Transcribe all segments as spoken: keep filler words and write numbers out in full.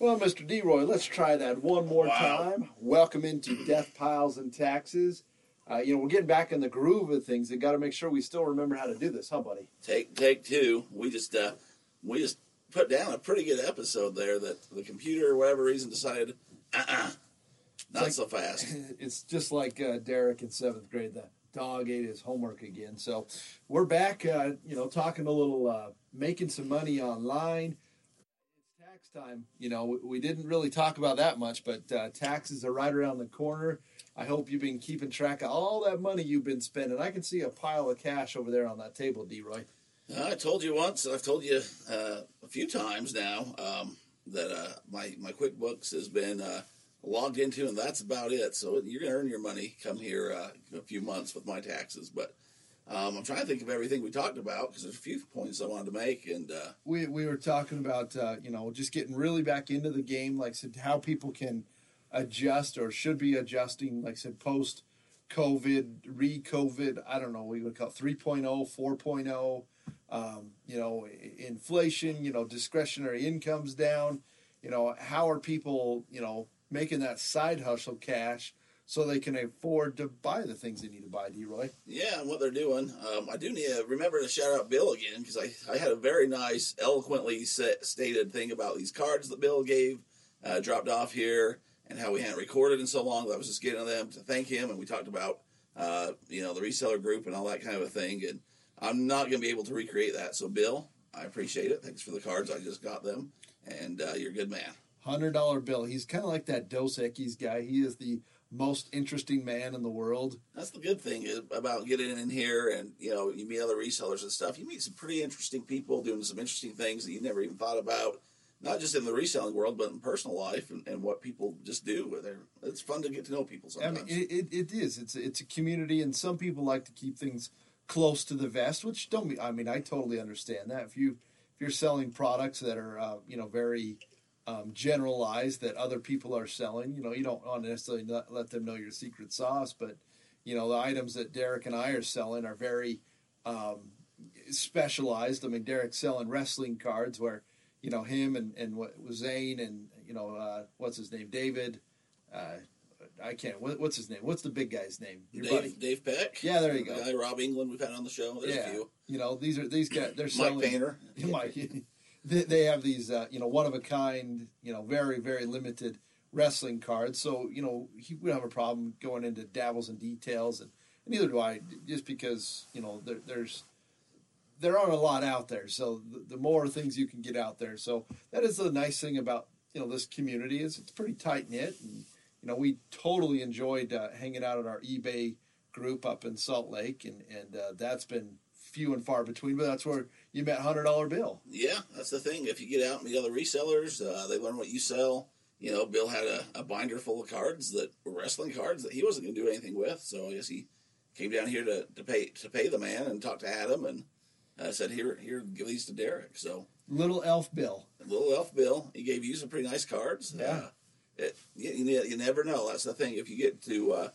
Well, Mister D-Roy, let's try that one more wow. time. Welcome into Death Piles and Taxes. Uh, you know, we're getting back in the groove of things. We've got to make sure we still remember how to do this, huh, buddy? Take take two. We just uh, we just put down a pretty good episode there that the computer, for whatever reason, decided, uh-uh, not like, so fast. It's just like uh, Derek in seventh grade, the dog ate his homework again. So we're back, uh, you know, talking a little, uh, making some money online. It's tax time. You know, we, we didn't really talk about that much, but uh, taxes are right around the corner. I hope you've been keeping track of all that money you've been spending. I can see a pile of cash over there on that table, D-Roy. Uh, I told you once, and I've told you uh, a few times now, um, that uh, my, my QuickBooks has been uh, logged into, and that's about it. So you're going to earn your money come here uh, in a few months with my taxes. But um, I'm trying to think of everything we talked about, because there's a few points I wanted to make. And uh, we, we were talking about, uh, you know, just getting really back into the game, like how people can adjust or should be adjusting, like I said, post-COVID, re-COVID, I don't know, we would call it three point oh, four point oh, um, you know, inflation, you know, discretionary income's down, you know, how are people, you know, making that side hustle cash so they can afford to buy the things they need to buy, D-Roy? Yeah, and what they're doing. Um, I do need to remember to shout out Bill again, because I, I had a very nice, eloquently set, stated thing about these cards that Bill gave, uh, dropped off here, and how we hadn't recorded in so long. I was just getting to them to thank him, and we talked about, uh, you know, the reseller group and all that kind of a thing, and I'm not going to be able to recreate that. So, Bill, I appreciate it. Thanks for the cards. I just got them, and uh, you're a good man. one hundred dollar Bill. He's kind of like that Dos Equis guy. He is the most interesting man in the world. That's the good thing about getting in here, and, you know, you meet other resellers and stuff. You meet some pretty interesting people doing some interesting things that you never even thought about. Not just in the reselling world, but in personal life and, and what people just do with their. It's fun to get to know people sometimes. I mean, it, it, it is. It's it's a community, and some people like to keep things close to the vest, which don't be. I mean, I totally understand that. If you if you're selling products that are uh, you know very um, generalized that other people are selling, you know, you don't want to necessarily not let them know your secret sauce. But you know, the items that Derek and I are selling are very um, specialized. I mean, Derek's selling wrestling cards where, you know, him and, and what was Zane and, you know, uh, what's his name? David. Uh, I can't. What, what's his name? What's the big guy's name? Your Dave, buddy. Dave Peck. Yeah, there you the go. Guy, Rob England, we've had on the show. There's yeah. a few. You know, these are these guys. They're Mike selling. Mike Painter. Mike. They, they have these, uh, you know, one of a kind, you know, very, very limited wrestling cards. So, you know, he would have a problem going into dabbles and details. And, and neither do I, just because, you know, there, there's. There are a lot out there, so the more things you can get out there. So that is the nice thing about, you know, this community is it's pretty tight-knit. And, you know, we totally enjoyed uh, hanging out at our eBay group up in Salt Lake, and, and uh, that's been few and far between, but that's where you met one hundred dollar Bill. Yeah, that's the thing. If you get out and meet other resellers, uh, they learn what you sell. You know, Bill had a, a binder full of cards that were wrestling cards that he wasn't going to do anything with, so I guess he came down here to, to, pay, to pay the man and talk to Adam, and I said, here, here, give these to Derek. So Little Elf Bill. Little Elf Bill. He gave you some pretty nice cards. Yeah. Uh, it, you, you never know. That's the thing. If you get to uh,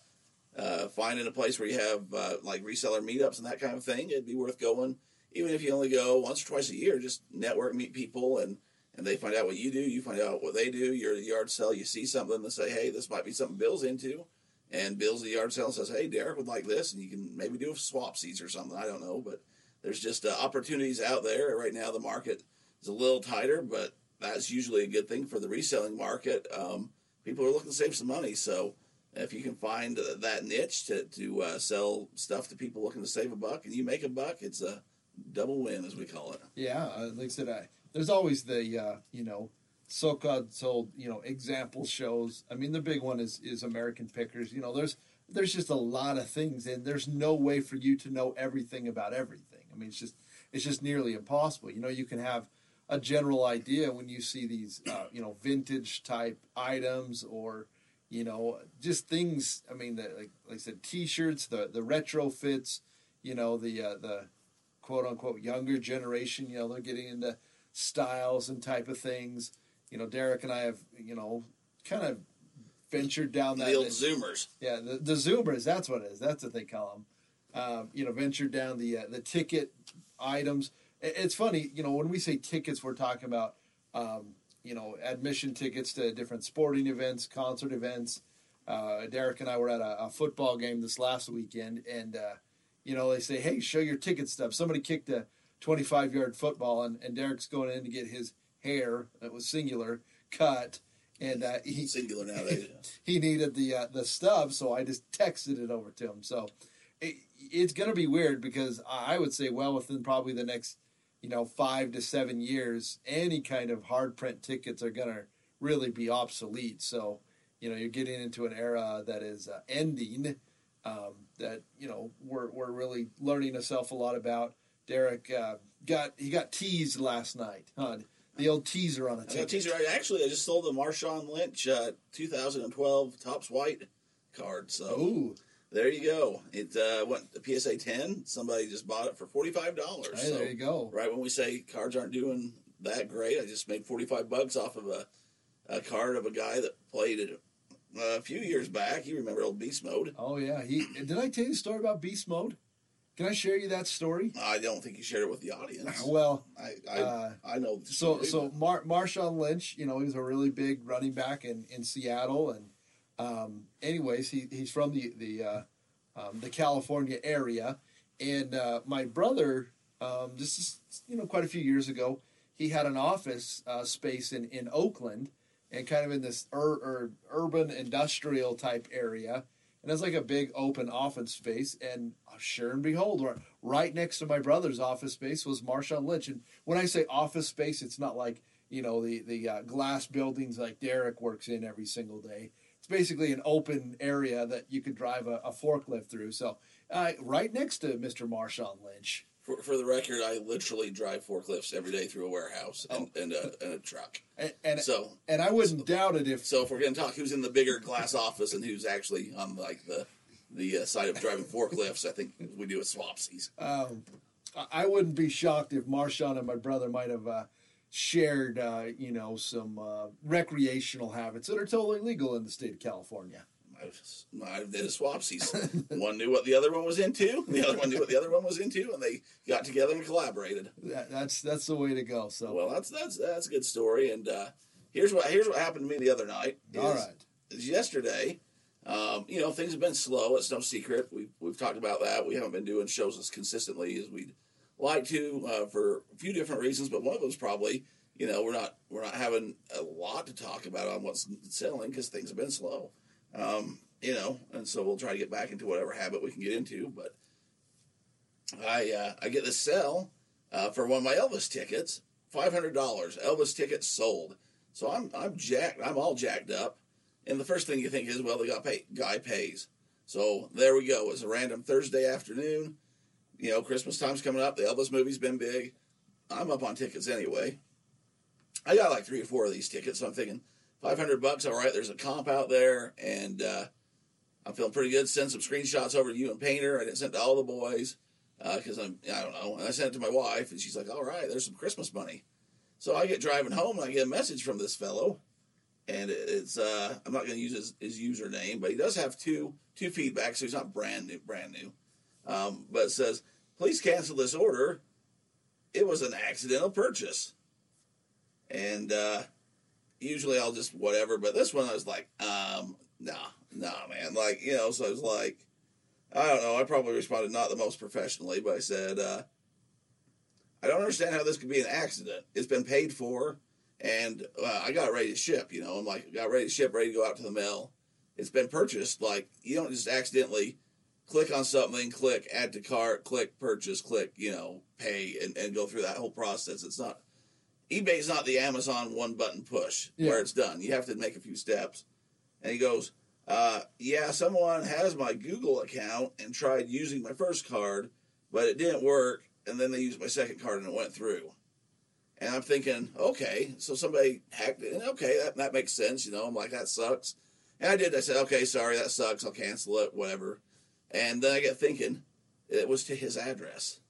uh, find in a place where you have, uh, like, reseller meetups and that kind of thing, it'd be worth going. Even if you only go once or twice a year, just network, meet people, and, and they find out what you do. You find out what they do. You're at a yard sale. You see something and say, hey, this might be something Bill's into. And Bill's at the yard sale and says, hey, Derek would like this. And you can maybe do a swap seats or something. I don't know, but there's just uh, opportunities out there. Right now the market is a little tighter, but that's usually a good thing for the reselling market. Um, people are looking to save some money, so if you can find uh, that niche to, to uh, sell stuff to people looking to save a buck and you make a buck, it's a double win, as we call it. Yeah, like I said, I, there's always the, uh, you know, so-called, sold, you know, example shows. I mean, the big one is, is American Pickers. You know, there's there's just a lot of things, and there's no way for you to know everything about everything. I mean, it's just it's just nearly impossible. You know, you can have a general idea when you see these, uh, you know, vintage type items or, you know, just things. I mean, the, like, like I said, T-shirts, the the retrofits, you know, the uh, the quote unquote younger generation. You know, they're getting into styles and type of things. You know, Derek and I have, you know, kind of ventured down that. The old Zoomers. Yeah, the, the Zoomers. That's what it is. That's what they call them. Uh, you know, venture down the uh, the ticket items. It's funny, you know, when we say tickets, we're talking about, um, you know, admission tickets to different sporting events, concert events. Uh, Derek and I were at a, a football game this last weekend, and, uh, you know, they say, hey, show your ticket stub. Somebody kicked a twenty-five-yard football, and, and Derek's going in to get his hair, that was singular, cut. And uh, he, singular nowadays. He, he needed the uh, the stub, so I just texted it over to him. So it, it's going to be weird because I would say, well, within probably the next, you know, five to seven years, any kind of hard print tickets are going to really be obsolete. So, you know, you're getting into an era that is uh, ending. Um, that you know, we're we're really learning ourselves a lot about. Derek uh, got he got teased last night. Huh? The old teaser on a ticket. Teaser. Actually, I just sold the Marshawn Lynch uh, two thousand twelve Topps White card. So Ooh. There you go. It uh, went to P S A ten. Somebody just bought it for forty-five dollars. Hey, so, there you go. Right when we say cards aren't doing that great, I just made forty-five bucks off of a, a card of a guy that played it a few years back. You remember old Beast Mode? Oh yeah. He did I tell you the story about Beast Mode? Can I share you that story? I don't think you shared it with the audience. Well, I I, uh, I know. The story, so so Mar- Marshawn Lynch, you know, he was a really big running back in, in Seattle, and um, anyways, he he's from the the uh, um, the California area, and uh, my brother, um, this is you know quite a few years ago, he had an office uh, space in, in Oakland, and kind of in this ur- ur- urban industrial type area. And it's like a big open office space, and sure and behold, right next to my brother's office space was Marshawn Lynch. And when I say office space, it's not like, you know, the, the uh, glass buildings like Derek works in every single day. It's basically an open area that you could drive a, a forklift through. So uh, right next to Mister Marshawn Lynch. For, for the record, I literally drive forklifts every day through a warehouse and, oh. and, a, and a truck. And, and so, and I wouldn't so, doubt it if... So if we're going to talk who's in the bigger glass office and who's actually on like the the uh, side of driving forklifts, I think we do a swapsies. Um, I wouldn't be shocked if Marshawn and my brother might have uh, shared, uh, you know, some uh, recreational habits that are totally legal in the state of California. I did a swapsies. One knew what the other one was into, the other one knew what the other one was into, and they got together and collaborated. That, that's that's the way to go. So well, that's that's that's a good story. And uh, here's what here's what happened to me the other night. Is, All right, is yesterday, um, you know, things have been slow. It's no secret. We we've talked about that. We haven't been doing shows as consistently as we'd like to uh, for a few different reasons, but one of them's probably you know we're not we're not having a lot to talk about on what's selling because things have been slow. Um, you know, and so we'll try to get back into whatever habit we can get into, but I, uh, I get this sell, uh, for one of my Elvis tickets, five hundred dollars, Elvis tickets sold. So I'm, I'm jacked, I'm all jacked up. And the first thing you think is, well, the guy, pay, guy pays. So there we go. It's a random Thursday afternoon, you know, Christmas time's coming up. The Elvis movie's been big. I'm up on tickets anyway. I got like three or four of these tickets. So I'm thinking, five hundred bucks, all right, there's a comp out there, and uh, I'm feeling pretty good. Send some screenshots over to you and Painter. I didn't send it to all the boys because uh, I'm, I don't know. And I sent it to my wife, and she's like, all right, there's some Christmas money. So I get driving home, and I get a message from this fellow, and it's uh, I'm not going to use his, his username, but he does have two two feedbacks, so he's not brand new, brand new. Um, but it says, please cancel this order. It was an accidental purchase. And... uh Usually I'll just whatever, but this one I was like, um, nah, nah, man. Like, you know, so I was like, I don't know. I probably responded not the most professionally, but I said, uh, I don't understand how this could be an accident. It's been paid for, and uh, I got ready to ship, you know. I'm like, got ready to ship, ready to go out to the mail. It's been purchased. Like, you don't just accidentally click on something, click add to cart, click purchase, click, you know, pay, and, and go through that whole process. It's not... eBay's not the Amazon one-button push yeah. where it's done. You have to make a few steps. And he goes, uh, yeah, someone has my Google account and tried using my first card, but it didn't work, and then they used my second card and it went through. And I'm thinking, okay, so somebody hacked it. And okay, that, that makes sense, you know. I'm like, that sucks. And I did. I said, okay, sorry, that sucks. I'll cancel it, whatever. And then I got thinking it was to his address.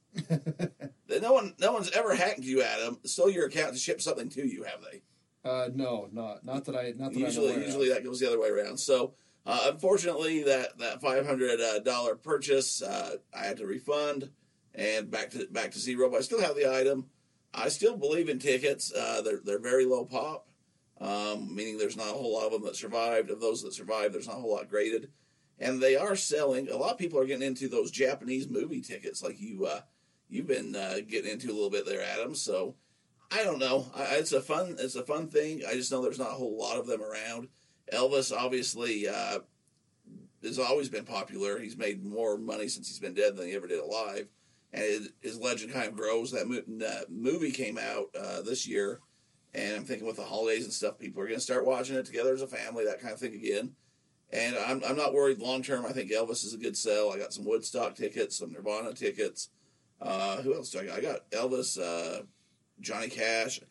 no one, no one's ever hacked you, Adam. Stole your account to ship something to you, have they? Uh, no, not not that I not that usually I'm usually of. That goes the other way around. So uh, unfortunately, that that five hundred dollar purchase, uh, I had to refund, and back to back to zero. But I still have the item. I still believe in tickets. Uh, they're they're very low pop, um, meaning there's not a whole lot of them that survived. Of those that survived, there's not a whole lot graded, and they are selling. A lot of people are getting into those Japanese movie tickets, like you uh, you've been uh, getting into a little bit there, Adam. So I don't know. I, it's a fun it's a fun thing. I just know there's not a whole lot of them around. Elvis obviously uh, has always been popular. He's made more money since he's been dead than he ever did alive. And his legend kind of grows. That movie came out uh, this year, and I'm thinking with the holidays and stuff, people are going to start watching it together as a family, that kind of thing again. And I'm I'm not worried long term. I think Elvis is a good sell. I got some Woodstock tickets, some Nirvana tickets. Uh, who else do I got? I got Elvis, uh, Johnny Cash.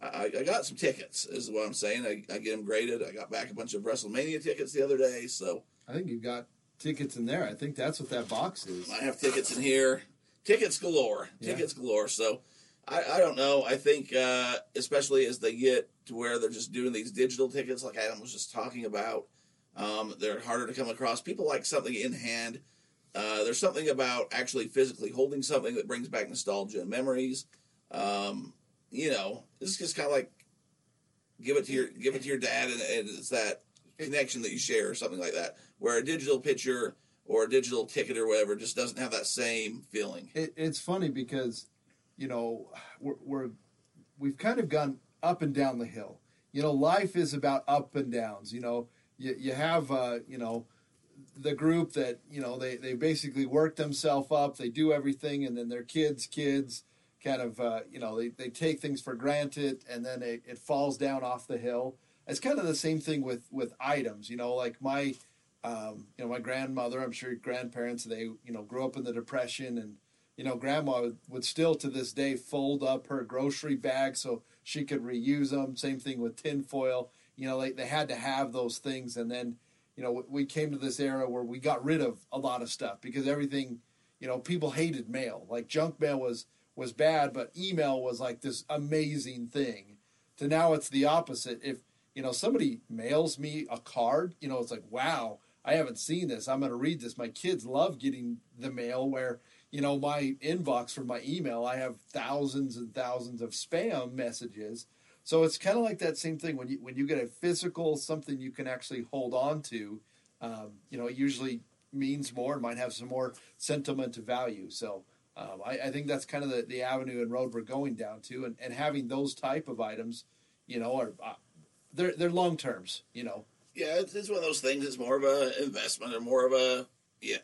I, I got some tickets, is what I'm saying. I, I get them graded. I got back a bunch of WrestleMania tickets the other day. So I think you've got tickets in there. I think that's what that box is. I have tickets in here. Tickets galore, yeah. tickets galore. So I, I don't know. I think uh, especially as they get to where they're just doing these digital tickets, like Adam was just talking about, um, they're harder to come across. People like something in hand. Uh, there's something about actually physically holding something that brings back nostalgia and memories. Um, you know, it's just kind of like give it to your give it to your dad, and, and it's that connection that you share or something like that. Where a digital picture or a digital ticket or whatever just doesn't have that same feeling. It, it's funny because, you know, we're, we're we've kind of gone up and down the hill. You know, life is about up and downs. You know, you you have uh, you know, the group that, you know, they they basically work themselves up. They do everything, and then their kids kids kind of uh, you know they they take things for granted, and then it, it falls down off the hill. It's kind of the same thing with with items. You know, like my. Um, you know, my grandmother, I'm sure grandparents, they, you know, grew up in the Depression, and, you know, grandma would, would still to this day fold up her grocery bags so she could reuse them. Same thing with tinfoil. You know, they, they had to have those things. And then, you know, we came to this era where we got rid of a lot of stuff because everything, you know, people hated mail. Like junk mail was, was bad, but email was like this amazing thing. To now it's the opposite. If, you know, somebody mails me a card, you know, it's like, wow. I haven't seen this. I'm going to read this. My kids love getting the mail where, you know, my inbox for my email, I have thousands and thousands of spam messages. So it's kind of like that same thing. When you when you get a physical, something you can actually hold on to, um, you know, it usually means more and might have some more sentiment to value. So um, I, I think that's kind of the, the avenue and road we're going down to. And, and having those type of items, you know, are uh, they're, they're long terms, you know. Yeah, it's one of those things. It's more of an investment or more of a yeah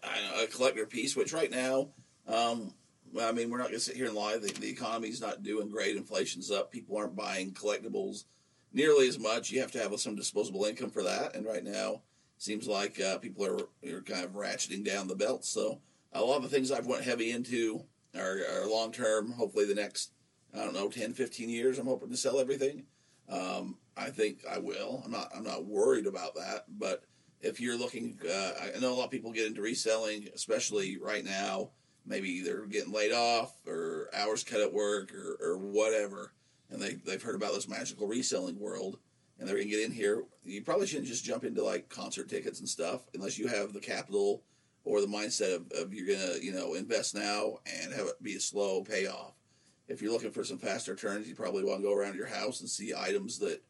a collector piece. Which right now, um, I mean, we're not going to sit here and lie. The, the economy's not doing great. Inflation's up. People aren't buying collectibles nearly as much. You have to have some disposable income for that. And right now, it seems like uh, people are, are kind of ratcheting down the belt. So a lot of the things I've went heavy into are, are long term. Hopefully, the next I don't know ten, fifteen years, I'm hoping to sell everything. Um, I think I will. I'm not, I'm not worried about that, but if you're looking, uh, I know a lot of people get into reselling, especially right now, maybe they're getting laid off or hours cut at work or, or whatever. And they, they've heard about this magical reselling world and they're going to get in here. You probably shouldn't just jump into like concert tickets and stuff unless you have the capital or the mindset of, of you're going to, you know, invest now and have it be a slow payoff. If you're looking for some fast returns, you probably want to go around your house and see items that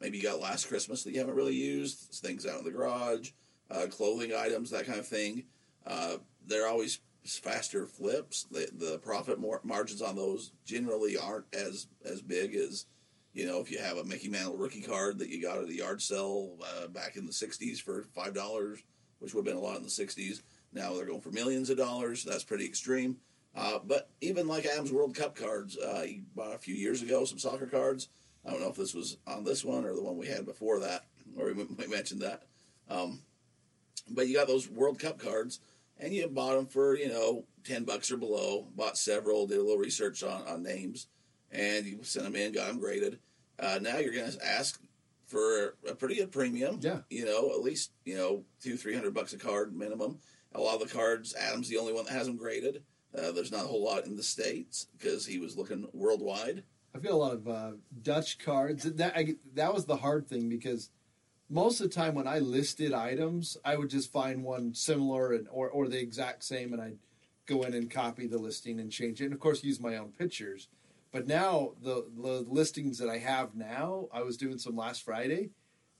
maybe you got last Christmas that you haven't really used, things out in the garage, uh, clothing items, that kind of thing. Uh, they're always faster flips. The, the profit more, margins on those generally aren't as, as big as, you know, if you have a Mickey Mantle rookie card that you got at a yard sale uh, back in the sixties for five dollars, which would have been a lot in the sixties. Now they're going for millions of dollars. That's pretty extreme. Uh, but even like Adam's World Cup cards, uh, he bought a few years ago some soccer cards. I don't know if this was on this one or the one we had before that, or we, we mentioned that. Um, but you got those World Cup cards, and you bought them for, you know, ten bucks or below. Bought several, did a little research on, on names, and you sent them in, got them graded. Uh, now you're going to ask for a pretty good premium. Yeah. You know, at least, you know, two, three hundred bucks a card minimum. A lot of the cards, Adam's the only one that has them graded. Uh, there's not a whole lot in the States because he was looking worldwide. I've got a lot of uh, Dutch cards. That I, that was the hard thing because most of the time when I listed items, I would just find one similar and or, or the exact same, and I'd go in and copy the listing and change it, and of course use my own pictures. But now the, the listings that I have now, I was doing some last Friday,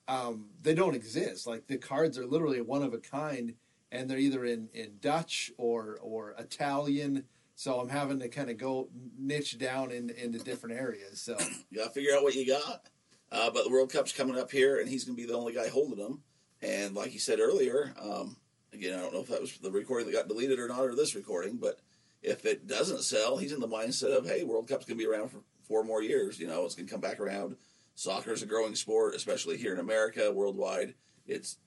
um, they don't exist. Like the cards are literally one of a kind, and they're either in, in Dutch or or Italian. So I'm having to kind of go niche down in, into different areas. So you gotta figure out what you got. Uh, but the World Cup's coming up here, and he's gonna be the only guy holding them. And like you said earlier, um, again, I don't know if that was the recording that got deleted or not, or this recording, but if it doesn't sell, he's in the mindset of, hey, World Cup's going to be around for four more years. You know, it's going to come back around. Soccer is a growing sport, especially here in America, worldwide. It's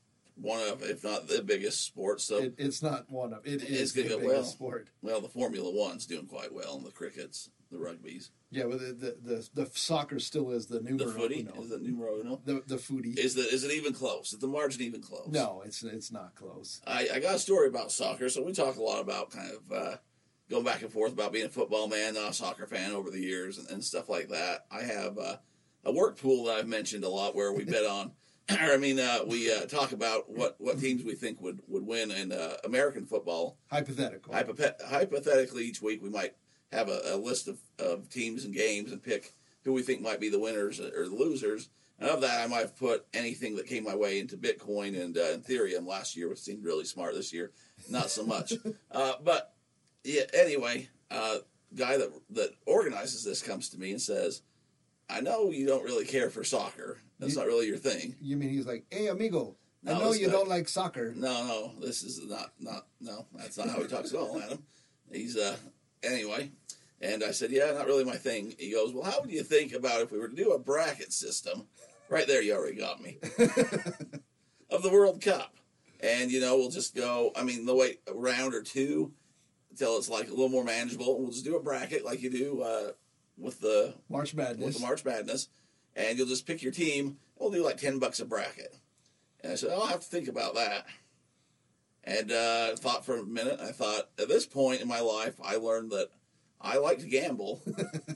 one of, if not the biggest sport. So it, it's not one of, it is the biggest well. sport. Well, the Formula One's doing quite well, and the cricket's, the rugby's. Yeah, well, the the the, the soccer still is the numero. The footy uno. Is the numero uno. The the footy is the is it even close? Is the margin even close? No, it's it's not close. I, I got a story about soccer, so we talk a lot about kind of uh, going back and forth about being a football man, not a soccer fan over the years, and, and stuff like that. I have uh, a work pool that I've mentioned a lot where we bet on. I mean, uh, we uh, talk about what, what teams we think would, would win in uh, American football. Hypothetical. Hypoth- hypothetically, each week we might have a, a list of, of teams and games and pick who we think might be the winners or the losers. And of that, I might have put anything that came my way into Bitcoin and uh, Ethereum last year, which seemed really smart this year. Not so much. uh, but yeah, anyway, uh, guy that that organizes this comes to me and says, I know you don't really care for soccer. That's you, not really your thing. You mean he's like, hey, amigo, no, I know you not, don't like soccer. No, no, this is not, not, no, that's not how he talks at all, Adam. He's, uh, anyway, and I said, yeah, not really my thing. He goes, well, how would you think about if we were to do a bracket system? Right there, you already got me. Of the World Cup. And, you know, we'll just go, I mean, the wait a round or two until it's like a little more manageable. And we'll just do a bracket like you do uh, with the March Madness. With the March Madness. And you'll just pick your team. We'll do like ten bucks a bracket. And I said, I'll have to think about that. And uh, thought for a minute. I thought, at this point in my life, I learned that I like to gamble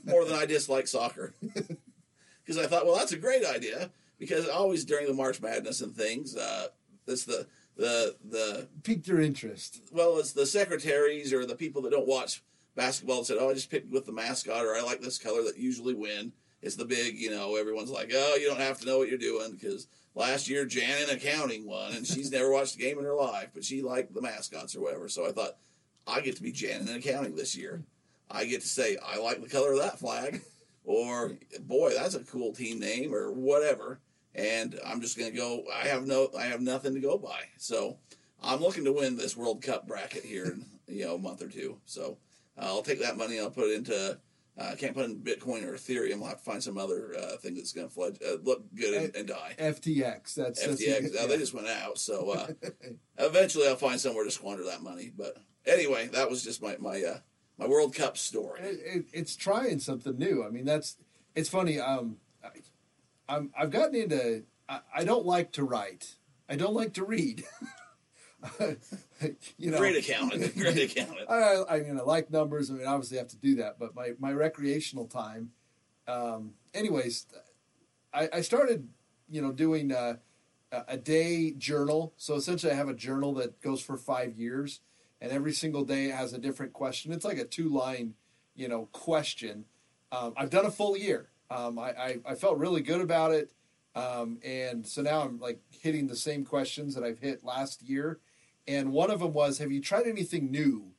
more than I dislike soccer. Because I thought, well, that's a great idea. Because always during the March Madness and things, uh, it's the, the, the... piqued your interest. Well, it's the secretaries or the people that don't watch basketball that said, oh, I just picked with the mascot, or I like this color that usually win. It's the big, you know, everyone's like, oh, you don't have to know what you're doing because last year Jan in accounting won, and she's never watched a game in her life, but she liked the mascots or whatever. So I thought, I get to be Jan in accounting this year. I get to say, I like the color of that flag, or, boy, that's a cool team name, or whatever. And I'm just going to go, I have no, I have nothing to go by. So I'm looking to win this World Cup bracket here in, you know, a month or two. So uh, I'll take that money, I'll put it into... I uh, can't put in Bitcoin or Ethereum. I'll have to find some other uh, thing that's going to fledge, uh, look good and, and die. F T X. That's F T X. That's, uh, yeah. They just went out. So uh, eventually I'll find somewhere to squander that money. But anyway, that was just my my, uh, my World Cup story. It, it, it's trying something new. I mean, that's it's funny. Um, I, I'm, I've gotten into I, I don't like to write. I don't like to read. you know, great accountant. Great accountant. I, I mean, I like numbers. I mean, obviously, I have to do that. But my, my recreational time, um, anyways, I, I started, you know, doing a, a day journal. So essentially, I have a journal that goes for five years, and every single day it has a different question. It's like a two line, you know, question. Um, I've done a full year. Um, I, I I felt really good about it, um, and so now I'm like hitting the same questions that I've hit last year. And one of them was, have you tried anything new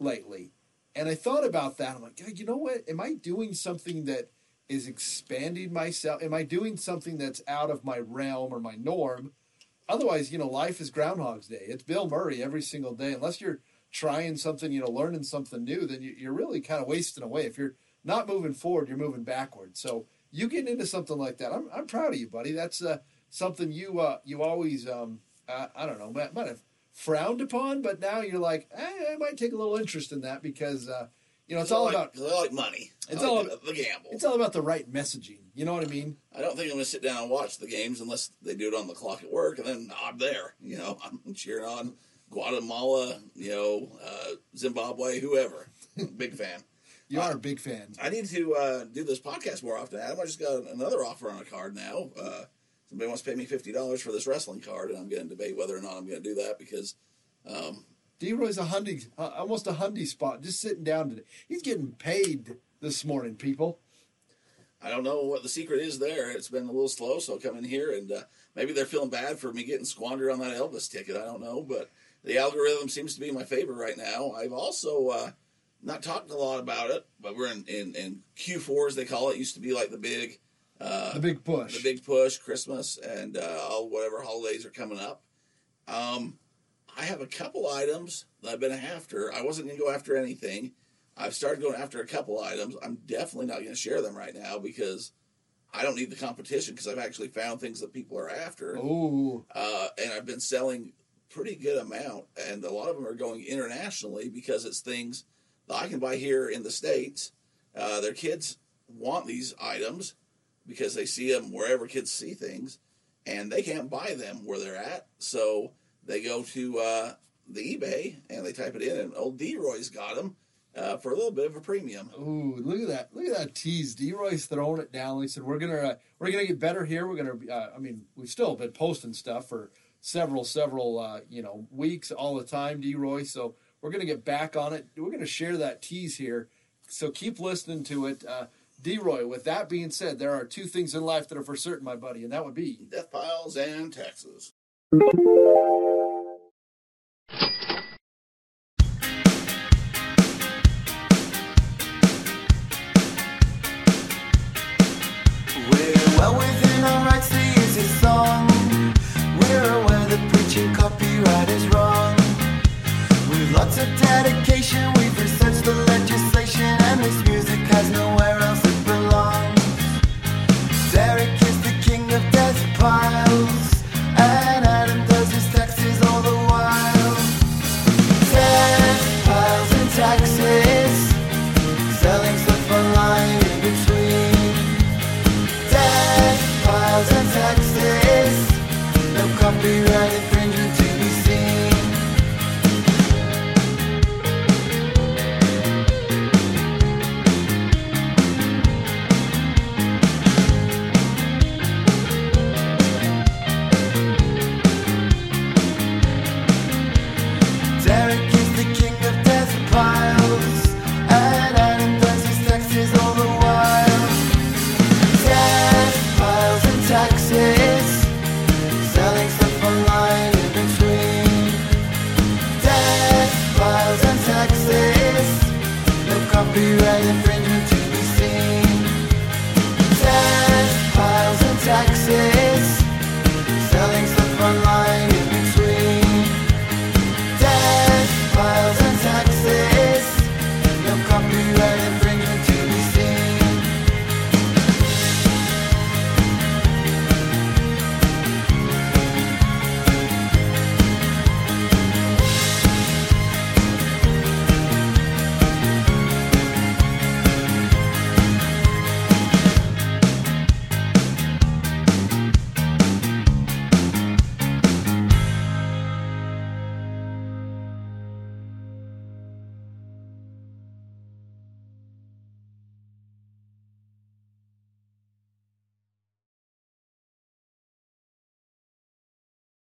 lately? And I thought about that. I'm like, you know what? Am I doing something that is expanding myself? Am I doing something that's out of my realm or my norm? Otherwise, you know, life is Groundhog's Day. It's Bill Murray every single day. Unless you're trying something, you know, learning something new, then you're really kind of wasting away. If you're not moving forward, you're moving backward. So you get into something like that. I'm I'm proud of you, buddy. That's uh, something you uh, you always, um, I, I don't know, might, might have frowned upon, but now you're like, eh, I might take a little interest in that because, uh, you know, it's all like, about like money. It's I all like about the gamble. It's all about the right messaging. You know what I mean? I don't think I'm going to sit down and watch the games unless they do it on the clock at work, and then I'm there. You know, I'm cheering on Guatemala, you know, uh, Zimbabwe, whoever. Big fan. You uh, are a big fan. I need to uh, do this podcast more often. Adam, I just got another offer on a card now. Uh, Somebody wants to pay me fifty dollars for this wrestling card, and I'm going to debate whether or not I'm going to do that because um, D-Roy's a hundy, uh, almost a hundy spot, just sitting down today. He's getting paid this morning, people. I don't know what the secret is there. It's been a little slow, so come in here, and uh, maybe they're feeling bad for me getting squandered on that Elvis ticket. I don't know, but the algorithm seems to be in my favor right now. I've also uh, not talked a lot about it, but we're in, in, in Q four, as they call it. It used to be like the big... Uh, the big push. The big push, Christmas, and uh, all whatever holidays are coming up. Um, I have a couple items that I've been after. I wasn't going to go after anything. I've started going after a couple items. I'm definitely not going to share them right now because I don't need the competition because I've actually found things that people are after. Oh. Uh, and I've been selling pretty good amount, and a lot of them are going internationally because it's things that I can buy here in the States. Uh, their kids want these items because they see them wherever kids see things, and they can't buy them where they're at. So they go to uh, the eBay, and they type it in, and old D-Roy's got them. Uh, for a little bit of a premium. Ooh, look at that! Look at that tease. D-Roy's throwing it down. He said, "We're gonna, uh, we're gonna get better here. We're gonna. Uh, I mean, we've still been posting stuff for several, several, uh, you know, weeks all the time, D-Roy. So we're gonna get back on it. We're gonna share that tease here. So keep listening to it, uh, D-Roy. With that being said, there are two things in life that are for certain, my buddy, and that would be death piles and taxes." Dedication.